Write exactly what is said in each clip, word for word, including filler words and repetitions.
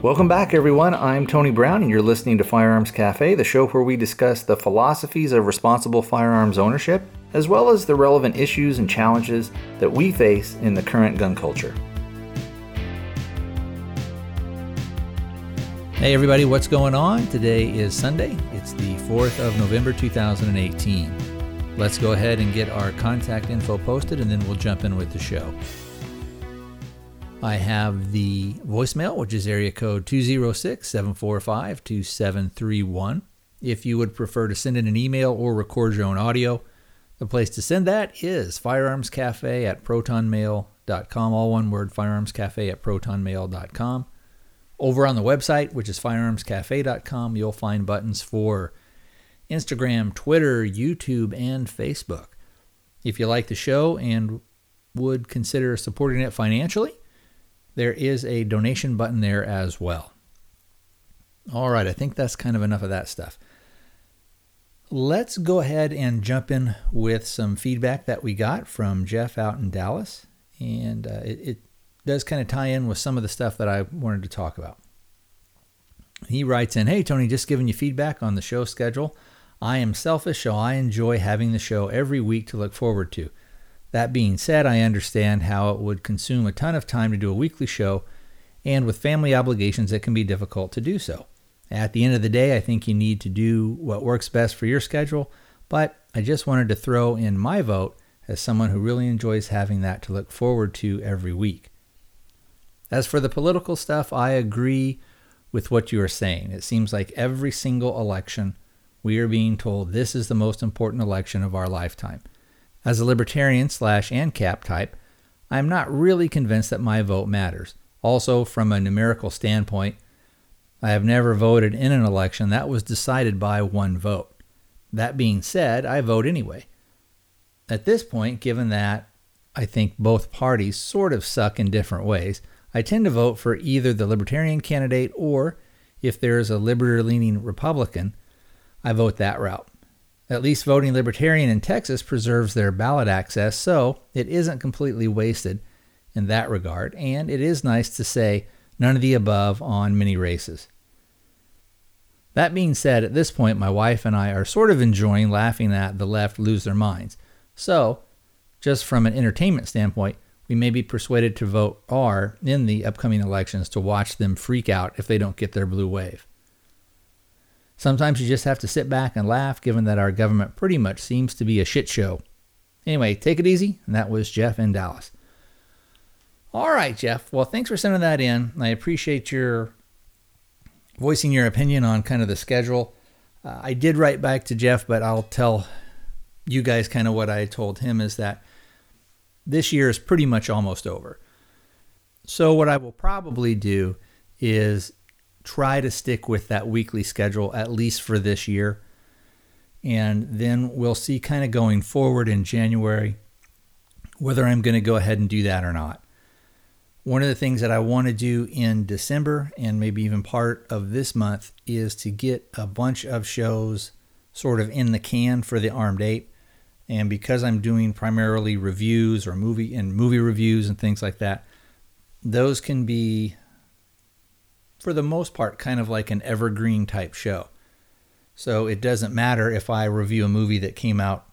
Welcome back, everyone. I'm Tony Brown, and you're listening to Firearms Cafe, the show where we discuss the philosophies of responsible firearms ownership, as well as the relevant issues and challenges that we face in the current gun culture. Hey, everybody, what's going on? Today is Sunday. It's the fourth of November, two thousand eighteen. Let's go ahead and get our contact info posted, and then we'll jump in with the show. I have the voicemail, which is area code two zero six, seven four five, two seven three one. If you would prefer to send in an email or record your own audio, the place to send that is firearmscafe at protonmail dot com. All one word, firearmscafe at protonmail dot com. Over on the website, which is firearmscafe dot com, you'll find buttons for Instagram, Twitter, YouTube, and Facebook. If you like the show and would consider supporting it financially, there is a donation button there as well. All right, I think that's kind of enough of that stuff. Let's go ahead and jump in with some feedback that we got from Jeff out in Dallas. And uh, it, it does kind of tie in with some of the stuff that I wanted to talk about. He writes in, "Hey, Tony, just giving you feedback on the show schedule. I am selfish, so I enjoy having the show every week to look forward to. That being said, I understand how it would consume a ton of time to do a weekly show, and with family obligations, it can be difficult to do so. At the end of the day, I think you need to do what works best for your schedule, but I just wanted to throw in my vote as someone who really enjoys having that to look forward to every week. As for the political stuff, I agree with what you are saying. It seems like every single election, we are being told this is the most important election of our lifetime. As a libertarian slash ANCAP type, I'm not really convinced that my vote matters. Also, from a numerical standpoint, I have never voted in an election that was decided by one vote. That being said, I vote anyway. At this point, given that I think both parties sort of suck in different ways, I tend to vote for either the libertarian candidate or, if there is a liberal-leaning Republican, I vote that route. At least voting Libertarian in Texas preserves their ballot access, so it isn't completely wasted in that regard, and it is nice to say none of the above on many races. That being said, at this point, my wife and I are sort of enjoying laughing at the left lose their minds. So, just from an entertainment standpoint, we may be persuaded to vote R in the upcoming elections to watch them freak out if they don't get their blue wave. Sometimes you just have to sit back and laugh, given that our government pretty much seems to be a shit show. Anyway, take it easy." And that was Jeff in Dallas. All right, Jeff. Well, thanks for sending that in. I appreciate your voicing your opinion on kind of the schedule. Uh, I did write back to Jeff, but I'll tell you guys kind of what I told him is that this year is pretty much almost over. So what I will probably do is try to stick with that weekly schedule, at least for this year. And then we'll see kind of going forward in January, whether I'm going to go ahead and do that or not. One of the things that I want to do in December and maybe even part of this month is to get a bunch of shows sort of in the can for The Armed Ape. And because I'm doing primarily reviews or movie and movie reviews and things like that, those can be, for the most part, kind of like an evergreen type show. So it doesn't matter if I review a movie that came out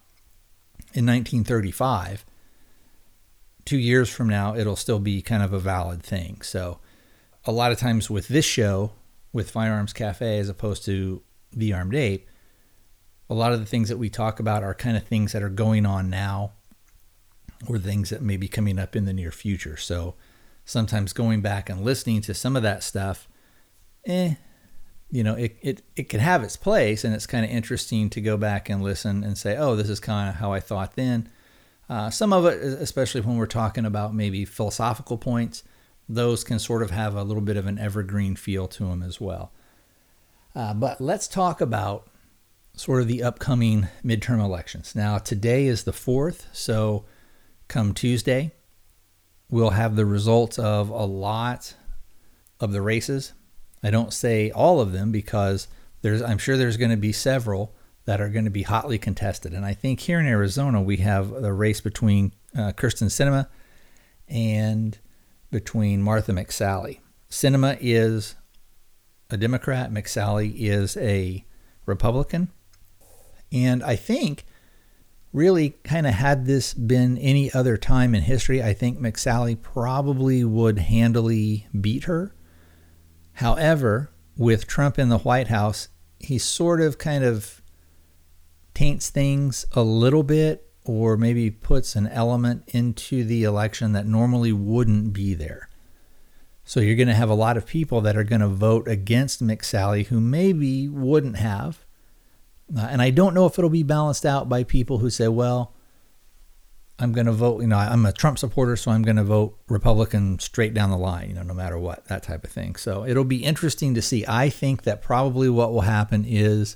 in nineteen thirty-five. Two years from now, it'll still be kind of a valid thing. So a lot of times with this show, with Firearms Cafe, as opposed to The Armed Ape, a lot of the things that we talk about are kind of things that are going on now or things that may be coming up in the near future. So sometimes going back and listening to some of that stuff, Eh, you know, it, it, it can have its place, and it's kind of interesting to go back and listen and say, oh, this is kind of how I thought then. Uh, some of it, especially when we're talking about maybe philosophical points, those can sort of have a little bit of an evergreen feel to them as well. Uh, but let's talk about sort of the upcoming midterm elections. Now, today is the fourth, so come Tuesday, we'll have the results of a lot of the races. I don't say all of them because there's, I'm sure there's going to be several that are going to be hotly contested. And I think here in Arizona, we have a race between uh, Kyrsten Sinema and between Martha McSally. Sinema is a Democrat. McSally is a Republican. And I think, really, kind of had this been any other time in history, I think McSally probably would handily beat her. However, with Trump in the White House, he sort of kind of taints things a little bit, or maybe puts an element into the election that normally wouldn't be there. So you're going to have a lot of people that are going to vote against McSally who maybe wouldn't have. Uh, and I don't know if it'll be balanced out by people who say, well, I'm going to vote, you know, I'm a Trump supporter, so I'm going to vote Republican straight down the line, you know, no matter what, that type of thing. So it'll be interesting to see. I think that probably what will happen is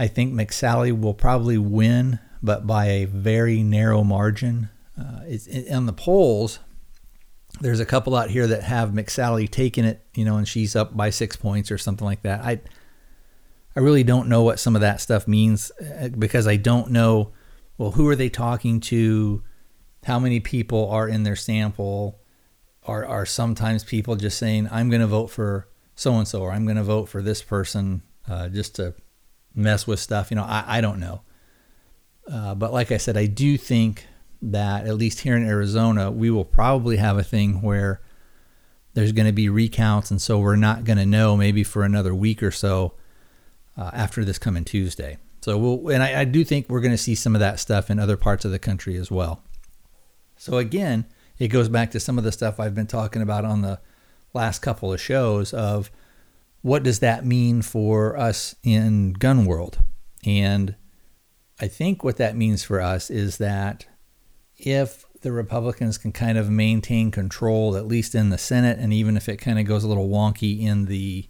I think McSally will probably win, but by a very narrow margin. Uh, it's it, on the polls, there's a couple out here that have McSally taking it, you know, and she's up by six points or something like that. I I really don't know what some of that stuff means, because I don't know, well, who are they talking to? How many people are in their sample? Are are sometimes people just saying, I'm going to vote for so-and-so, or I'm going to vote for this person uh, just to mess with stuff? You know, I, I don't know. Uh, but like I said, I do think that at least here in Arizona, we will probably have a thing where there's going to be recounts. And so we're not going to know maybe for another week or so uh, after this coming Tuesday. So we'll, and I, I do think we're going to see some of that stuff in other parts of the country as well. So again, it goes back to some of the stuff I've been talking about on the last couple of shows of what does that mean for us in gun world? And I think what that means for us is that if the Republicans can kind of maintain control, at least in the Senate, and even if it kind of goes a little wonky in the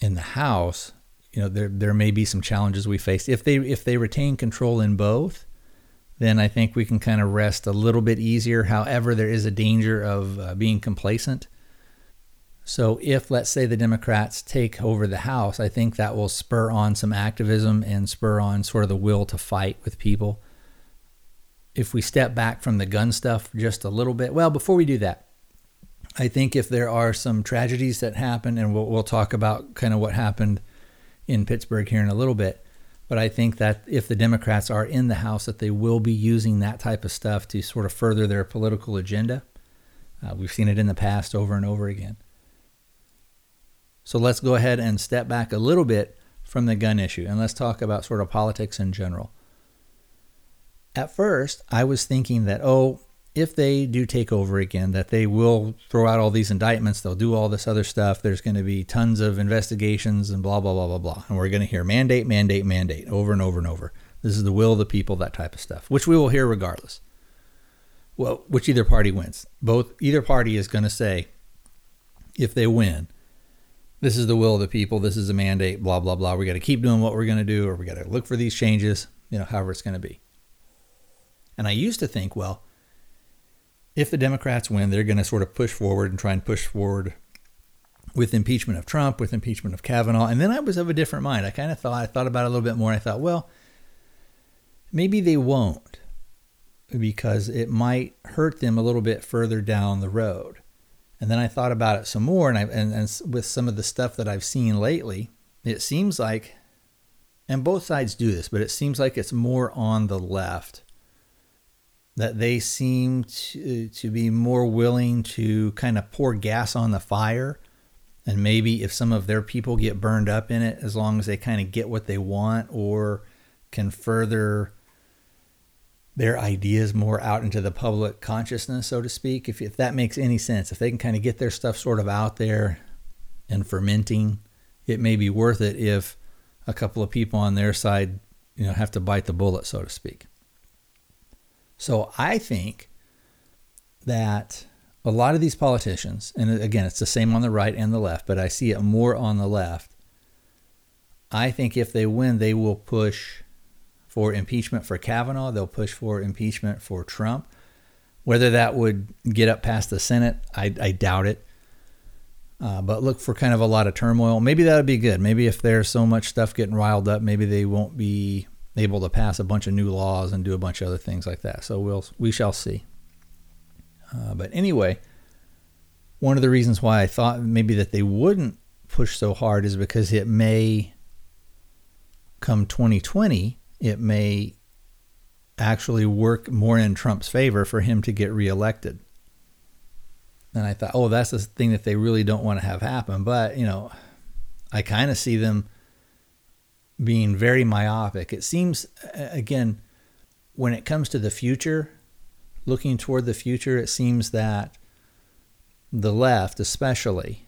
in the House, you know, there there may be some challenges we face. If they if they retain control in both, then I think we can kind of rest a little bit easier. However, there is a danger of uh, being complacent. So if, let's say, the Democrats take over the House, I think that will spur on some activism and spur on sort of the will to fight with people. If we step back from the gun stuff just a little bit, well, before we do that, I think if there are some tragedies that happen, and we'll, we'll talk about kind of what happened in Pittsburgh here in a little bit, but I think that if the Democrats are in the House, that they will be using that type of stuff to sort of further their political agenda. Uh, we've seen it in the past over and over again. So let's go ahead and step back a little bit from the gun issue, and let's talk about sort of politics in general. At first, I was thinking that, oh, if they do take over again, that they will throw out all these indictments, they'll do all this other stuff, there's going to be tons of investigations and blah, blah, blah, blah, blah. And we're going to hear mandate, mandate, mandate over and over and over. This is the will of the people, that type of stuff, which we will hear regardless. Well, which either party wins. Both, either party is going to say, if they win, this is the will of the people, this is a mandate, blah, blah, blah. We got to keep doing what we're going to do, or we got to look for these changes, you know, however it's going to be. And I used to think, well, if the Democrats win, they're going to sort of push forward and try and push forward with impeachment of Trump, with impeachment of Kavanaugh. And then I was of a different mind. I kind of thought, I thought about it a little bit more. And I thought, well, maybe they won't, because it might hurt them a little bit further down the road. And then I thought about it some more, and, I, and and with some of the stuff that I've seen lately, it seems like, and both sides do this, but it seems like it's more on the left, that they seem to, to be more willing to kind of pour gas on the fire. And maybe if some of their people get burned up in it, as long as they kind of get what they want or can further their ideas more out into the public consciousness, so to speak, if, if that makes any sense, if they can kind of get their stuff sort of out there and fermenting, it may be worth it if a couple of people on their side, you know, have to bite the bullet, so to speak. So I think that a lot of these politicians, and again, it's the same on the right and the left, but I see it more on the left. I think if they win, they will push for impeachment for Kavanaugh. They'll push for impeachment for Trump. Whether that would get up past the Senate, I, I doubt it. Uh, but look for kind of a lot of turmoil. Maybe that would be good. Maybe if there's so much stuff getting riled up, maybe they won't be able to pass a bunch of new laws and do a bunch of other things like that. So we'll we shall see. Uh, but anyway, one of the reasons why I thought maybe that they wouldn't push so hard is because it may come twenty twenty, it may actually work more in Trump's favor for him to get reelected. And I thought, oh, that's the thing that they really don't want to have happen. But, you know, I kind of see them being very myopic. It seems, again, when it comes to the future, looking toward the future, it seems that the left especially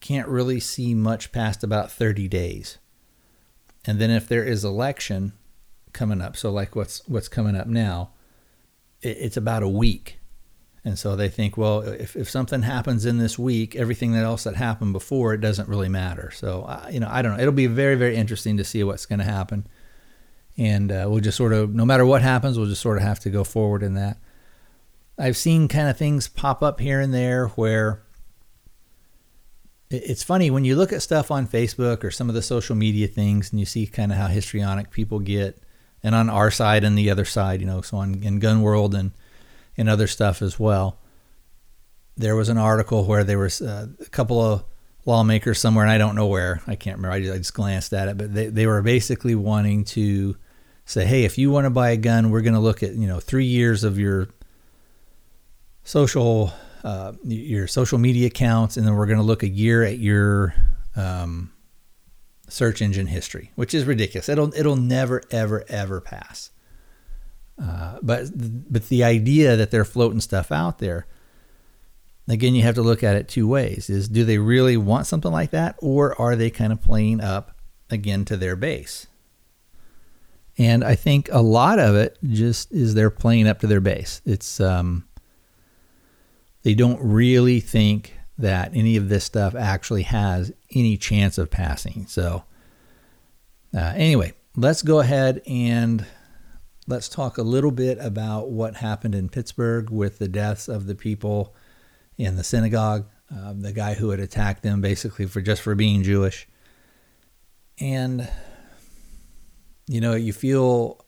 can't really see much past about thirty days. And then if there is election coming up, so like what's what's coming up now, it, it's about a week. And so they think, well, if, if something happens in this week, everything else that happened before, it doesn't really matter. So, uh, you know, I don't know. It'll be very, very interesting to see what's going to happen. And uh, we'll just sort of, no matter what happens, we'll just sort of have to go forward in that. I've seen kind of things pop up here and there where it's funny when you look at stuff on Facebook or some of the social media things and you see kind of how histrionic people get, and on our side and the other side, you know, so on in Gun World and and other stuff as well. There was an article where there was uh, a couple of lawmakers somewhere, and I don't know where, I can't remember, I just, I just glanced at it, but they, they were basically wanting to say, hey, if you want to buy a gun, we're going to look at, you know, three years of your social Uh, your social media accounts, and then we're going to look a year at your um, search engine history, which is ridiculous. It'll it'll never ever ever pass. Uh, but but the idea that they're floating stuff out there, again, you have to look at it two ways: is do they really want something like that, or are they kind of playing up again to their base? And I think a lot of it just is they're playing up to their base. It's um. They don't really think that any of this stuff actually has any chance of passing. So uh, anyway, let's go ahead and let's talk a little bit about what happened in Pittsburgh with the deaths of the people in the synagogue, um, the guy who had attacked them basically for just for being Jewish. And, you know, you feel,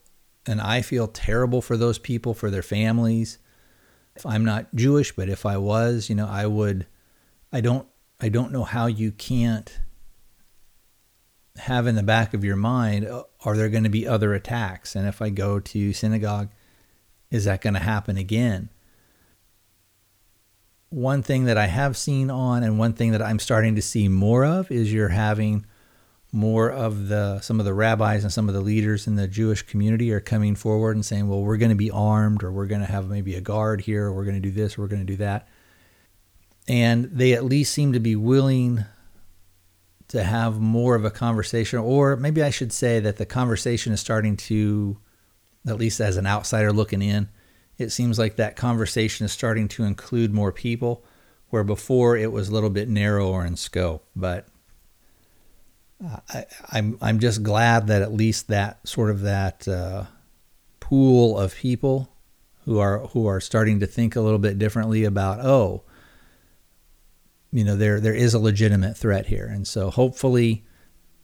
and I feel terrible for those people, for their families. If I'm not Jewish, but if I was, you know, I would, I don't, I don't know how you can't have in the back of your mind, are there going to be other attacks? And if I go to synagogue, is that going to happen again? One thing that I have seen on, and one thing that I'm starting to see more of, is you're having more of the, some of the rabbis and some of the leaders in the Jewish community are coming forward and saying, well, we're going to be armed, or we're going to have maybe a guard here, or we're going to do this, or we're going to do that. And they at least seem to be willing to have more of a conversation, or maybe I should say that the conversation is starting to, at least as an outsider looking in, it seems like that conversation is starting to include more people, where before it was a little bit narrower in scope. But I, I'm I'm just glad that at least that sort of that uh, pool of people who are who are starting to think a little bit differently about, oh, you know, there there is a legitimate threat here. And so hopefully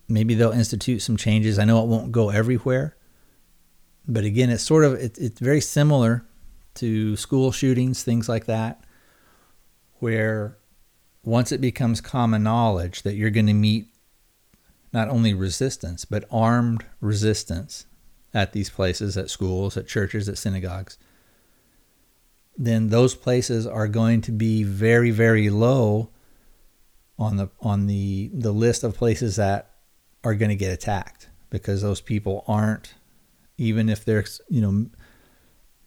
maybe they'll institute some changes. I know it won't go everywhere, but again, it's sort of it, it's very similar to school shootings, things like that, where once it becomes common knowledge that you're going to meet not only resistance, but armed resistance at these places, at schools, at churches, at synagogues, then those places are going to be very, very low on the on the, the list of places that are going to get attacked, because those people aren't, even if they're, you know,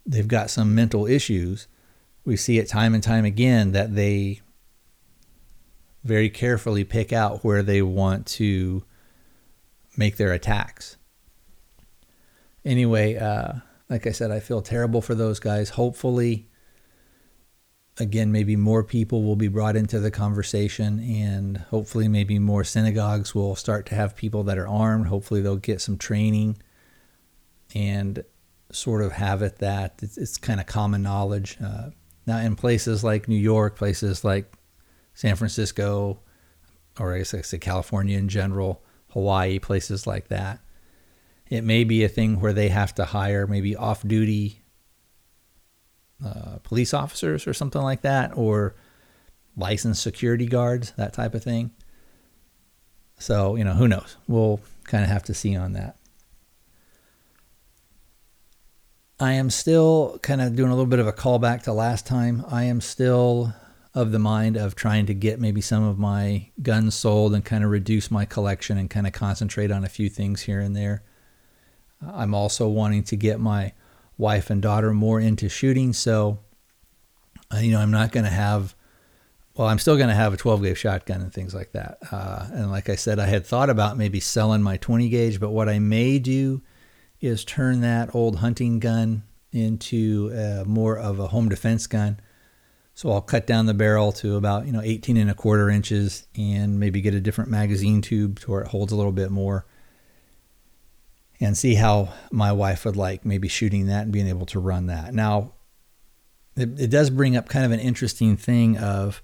they've got some mental issues. We see it time and time again that they very carefully pick out where they want to make their attacks. Anyway, uh, like I said, I feel terrible for those guys. Hopefully, again, maybe more people will be brought into the conversation, and hopefully maybe more synagogues will start to have people that are armed. Hopefully they'll get some training and sort of have it that it's, it's kind of common knowledge. Uh, now in places like New York, places like San Francisco, or I guess I say California in general, Hawaii, places like that, it may be a thing where they have to hire maybe off-duty uh, police officers or something like that, or licensed security guards, that type of thing. So, you know, who knows? We'll kind of have to see on that. I am still kind of doing a little bit of a callback to last time. I am still of the mind of trying to get maybe some of my guns sold and kind of reduce my collection and kind of concentrate on a few things here and there. I'm also wanting to get my wife and daughter more into shooting. So, you know, I'm not going to have, well, I'm still going to have a twelve gauge shotgun and things like that. Uh, and like I said, I had thought about maybe selling my twenty gauge, but what I may do is turn that old hunting gun into uh, more of a home defense gun. So I'll cut down the barrel to about, you know, eighteen and a quarter inches and maybe get a different magazine tube to where it holds a little bit more, and see how my wife would like maybe shooting that and being able to run that. Now, it, it does bring up kind of an interesting thing of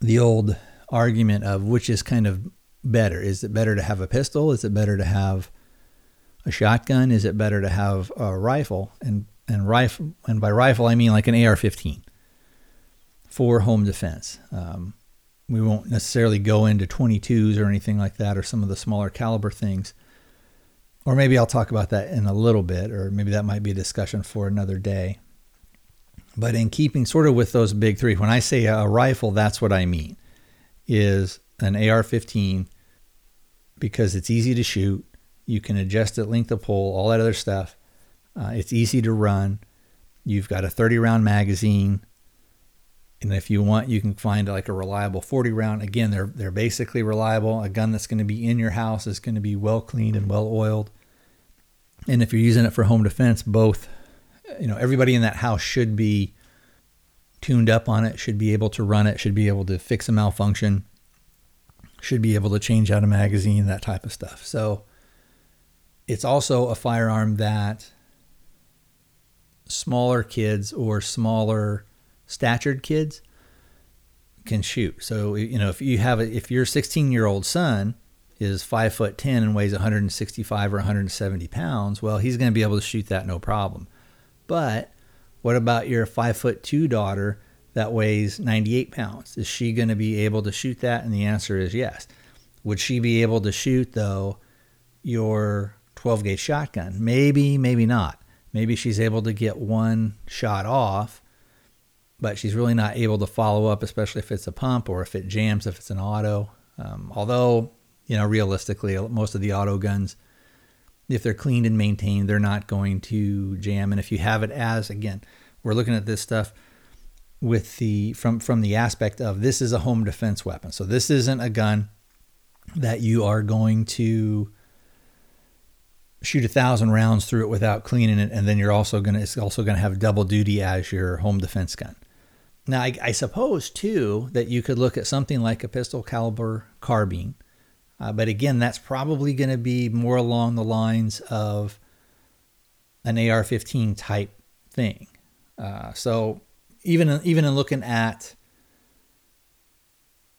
the old argument of which is kind of better. Is it better to have a pistol? Is it better to have a shotgun? Is it better to have a rifle? And and rifle, and by rifle, I mean like an A R fifteen for home defense. Um, we won't necessarily go into twenty-twos or anything like that, or some of the smaller caliber things. Or maybe I'll talk about that in a little bit, or maybe that might be a discussion for another day. But in keeping sort of with those big three, when I say a rifle, that's what I mean, is an A R fifteen, because it's easy to shoot. You can adjust it, length of pull, all that other stuff. Uh, it's easy to run. You've got a thirty round magazine. And if you want, you can find like a reliable forty round. Again, they're they're basically reliable. A gun that's going to be in your house is going to be well cleaned and well oiled. And if you're using it for home defense, both, you know, everybody in that house should be tuned up on it, should be able to run it, should be able to fix a malfunction, should be able to change out a magazine, that type of stuff. So it's also a firearm that smaller kids or smaller statured kids can shoot. So, you know, if you have a, if your sixteen year old son is five foot ten and weighs one hundred sixty-five or one hundred seventy pounds, well, he's going to be able to shoot that no problem. But what about your five foot two daughter that weighs ninety-eight pounds? Is she going to be able to shoot that? And the answer is yes. Would she be able to shoot though your twelve gauge shotgun? Maybe, maybe not. Maybe she's able to get one shot off, but she's really not able to follow up, especially if it's a pump or if it jams, if it's an auto. Um, although, you know, realistically, most of the auto guns, if they're cleaned and maintained, they're not going to jam. And if you have it as, again, we're looking at this stuff with the from from the aspect of this is a home defense weapon. So this isn't a gun that you are going to shoot a thousand rounds through it without cleaning it, and then you're also going to it's also going to have double duty as your home defense gun. Now, I, I suppose, too, that you could look at something like a pistol caliber carbine. Uh, but again, that's probably going to be more along the lines of an A R fifteen type thing. Uh, so even, even in looking at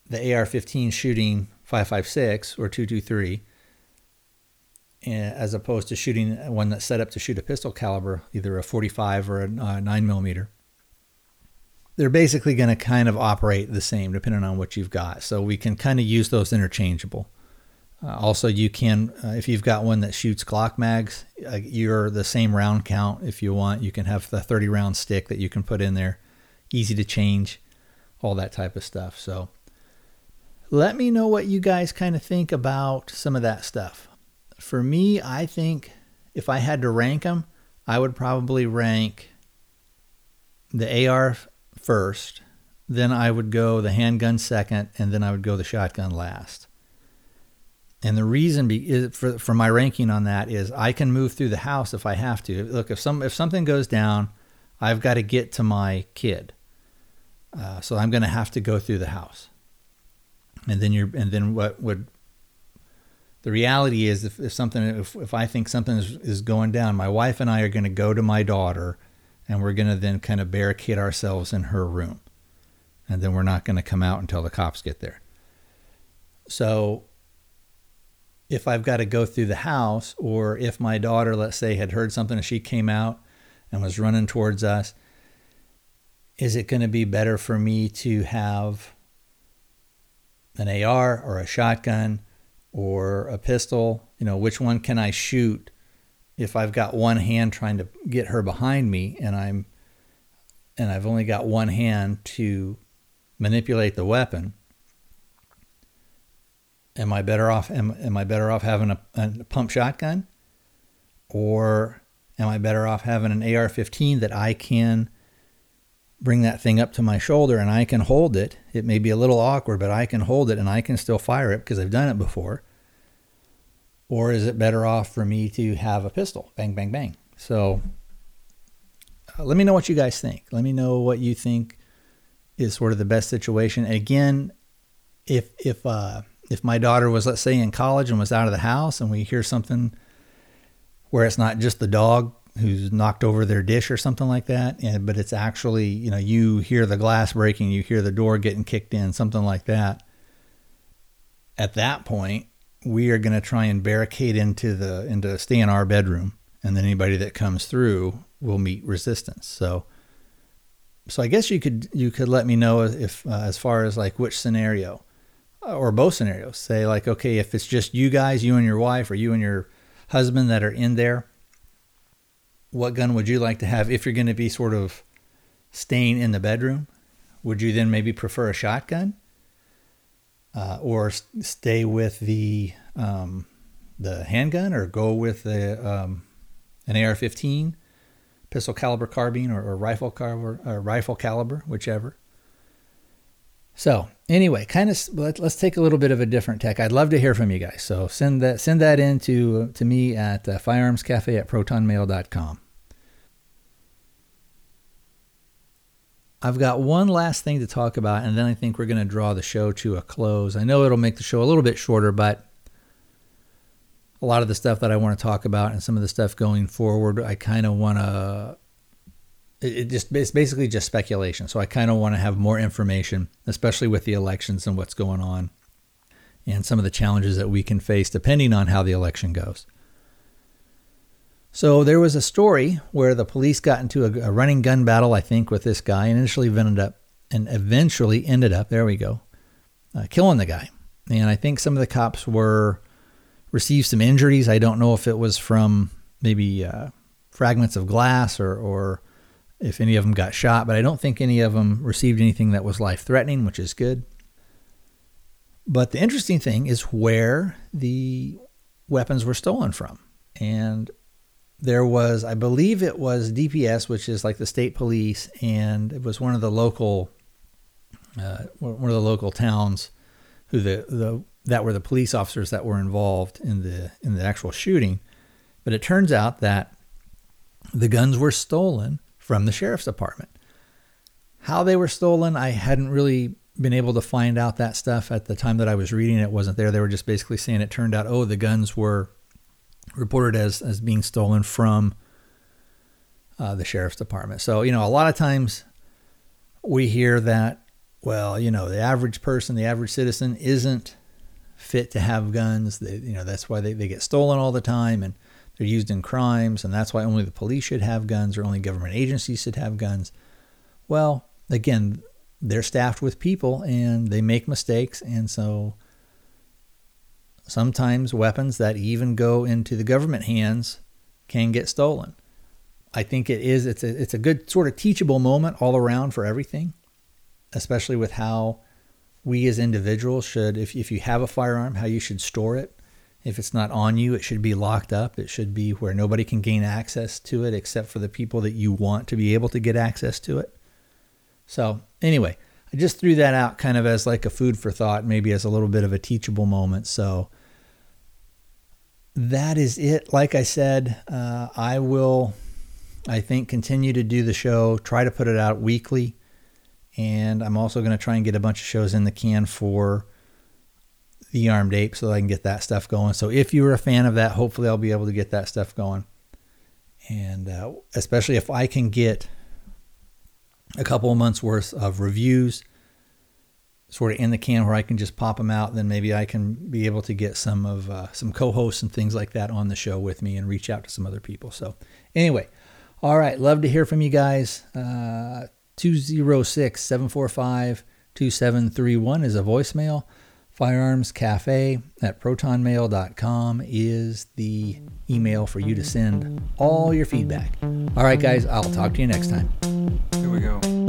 the A R fifteen shooting five five six or two two three, as opposed to shooting one that's set up to shoot a pistol caliber, either a forty-five or a nine millimeter, they're basically going to kind of operate the same depending on what you've got. So we can kind of use those interchangeable. Uh, also, you can, uh, if you've got one that shoots Glock mags, uh, you're the same round count if you want. You can have the thirty round stick that you can put in there, easy to change, all that type of stuff. So let me know what you guys kind of think about some of that stuff. For me, I think if I had to rank them, I would probably rank the A R first, then I would go the handgun second, and then I would go the shotgun last. And the reason be, is for, for my ranking on that is I can move through the house if I have to. Look, if some if something goes down, I've got to get to my kid, uh, so I'm going to have to go through the house. And then you're and then what would The reality is if, if something, if, if I think something is, is going down, my wife and I are going to go to my daughter, and we're going to then kind of barricade ourselves in her room. And then we're not going to come out until the cops get there. So if I've got to go through the house, or if my daughter, let's say, had heard something and she came out and was running towards us, is it going to be better for me to have an A R or a shotgun or a pistol? You know, which one can I shoot if I've got one hand trying to get her behind me and I'm and I've only got one hand to manipulate the weapon? Am I better off am, am I better off having a, a pump shotgun, or am I better off having an A R fifteen that I can bring that thing up to my shoulder and I can hold it? It may be a little awkward, but I can hold it and I can still fire it because I've done it before. Or is it better off for me to have a pistol? Bang, bang, bang. So uh, let me know what you guys think. Let me know what you think is sort of the best situation. Again, if if uh, if my daughter was, let's say, in college and was out of the house and we hear something where it's not just the dog who's knocked over their dish or something like that, and but it's actually, you know, you hear the glass breaking, you hear the door getting kicked in, something like that, at that point, we are going to try and barricade into the, into stay in our bedroom. And then anybody that comes through will meet resistance. So, so I guess you could, you could let me know if, uh, as far as like which scenario or both scenarios, say like, okay, if it's just you guys, you and your wife, or you and your husband that are in there, what gun would you like to have? If you're going to be sort of staying in the bedroom, would you then maybe prefer a shotgun? Uh, or stay with the um, the handgun, or go with the, um, an A R fifteen, pistol caliber carbine, or, or rifle caliber, or rifle caliber, whichever. So anyway, kind of let, let's take a little bit of a different tack. I'd love to hear from you guys. So send that send that in to to me at uh, firearmscafe at protonmail dot com. I've got one last thing to talk about, and then I think we're going to draw the show to a close. I know it'll make the show a little bit shorter, but a lot of the stuff that I want to talk about and some of the stuff going forward, I kind of want to, it just, it's basically just speculation. So I kind of want to have more information, especially with the elections and what's going on and some of the challenges that we can face depending on how the election goes. So there was a story where the police got into a, a running gun battle, I think, with this guy, and initially ended up, and eventually ended up, there we go, uh, killing the guy. And I think some of the cops were received some injuries. I don't know if it was from maybe uh, fragments of glass or, or if any of them got shot, but I don't think any of them received anything that was life-threatening, which is good. But the interesting thing is where the weapons were stolen from. And there was, I believe it was D P S, which is like the state police, and it was one of the local, uh, one of the local towns, who the, the that were the police officers that were involved in the in the actual shooting. But it turns out that the guns were stolen from the sheriff's department. How they were stolen, I hadn't really been able to find out that stuff at the time that I was reading. It wasn't there. They were just basically saying it turned out, oh, the guns were reported as, as being stolen from uh, the sheriff's department. So, you know, a lot of times we hear that, well, you know, the average person, the average citizen isn't fit to have guns. They, you know, that's why they, they get stolen all the time, and they're used in crimes. And that's why only the police should have guns, or only government agencies should have guns. Well, again, they're staffed with people and they make mistakes. And so sometimes weapons that even go into the government hands can get stolen. I think it is, it's a, it's a good sort of teachable moment all around for everything, especially with how we as individuals should, if, if you have a firearm, how you should store it. If it's not on you, it should be locked up. It should be where nobody can gain access to it except for the people that you want to be able to get access to it. So anyway, I just threw that out kind of as like a food for thought, maybe as a little bit of a teachable moment. So that is it. Like I said, uh, I will, I think, continue to do the show, try to put it out weekly. And I'm also going to try and get a bunch of shows in the can for The Armed Ape so that I can get that stuff going. So if you're a fan of that, hopefully I'll be able to get that stuff going. And uh, especially if I can get a couple of months worth of reviews sort of in the can where I can just pop them out, then maybe I can be able to get some of uh, some co-hosts and things like that on the show with me and reach out to some other people. So anyway, all right. Love to hear from you guys. Uh, two oh six, seven four five, two seven three one is a voicemail. Firearms Cafe at proton mail dot com is the email for you to send all your feedback. All right, guys, I'll talk to you next time. Here we go.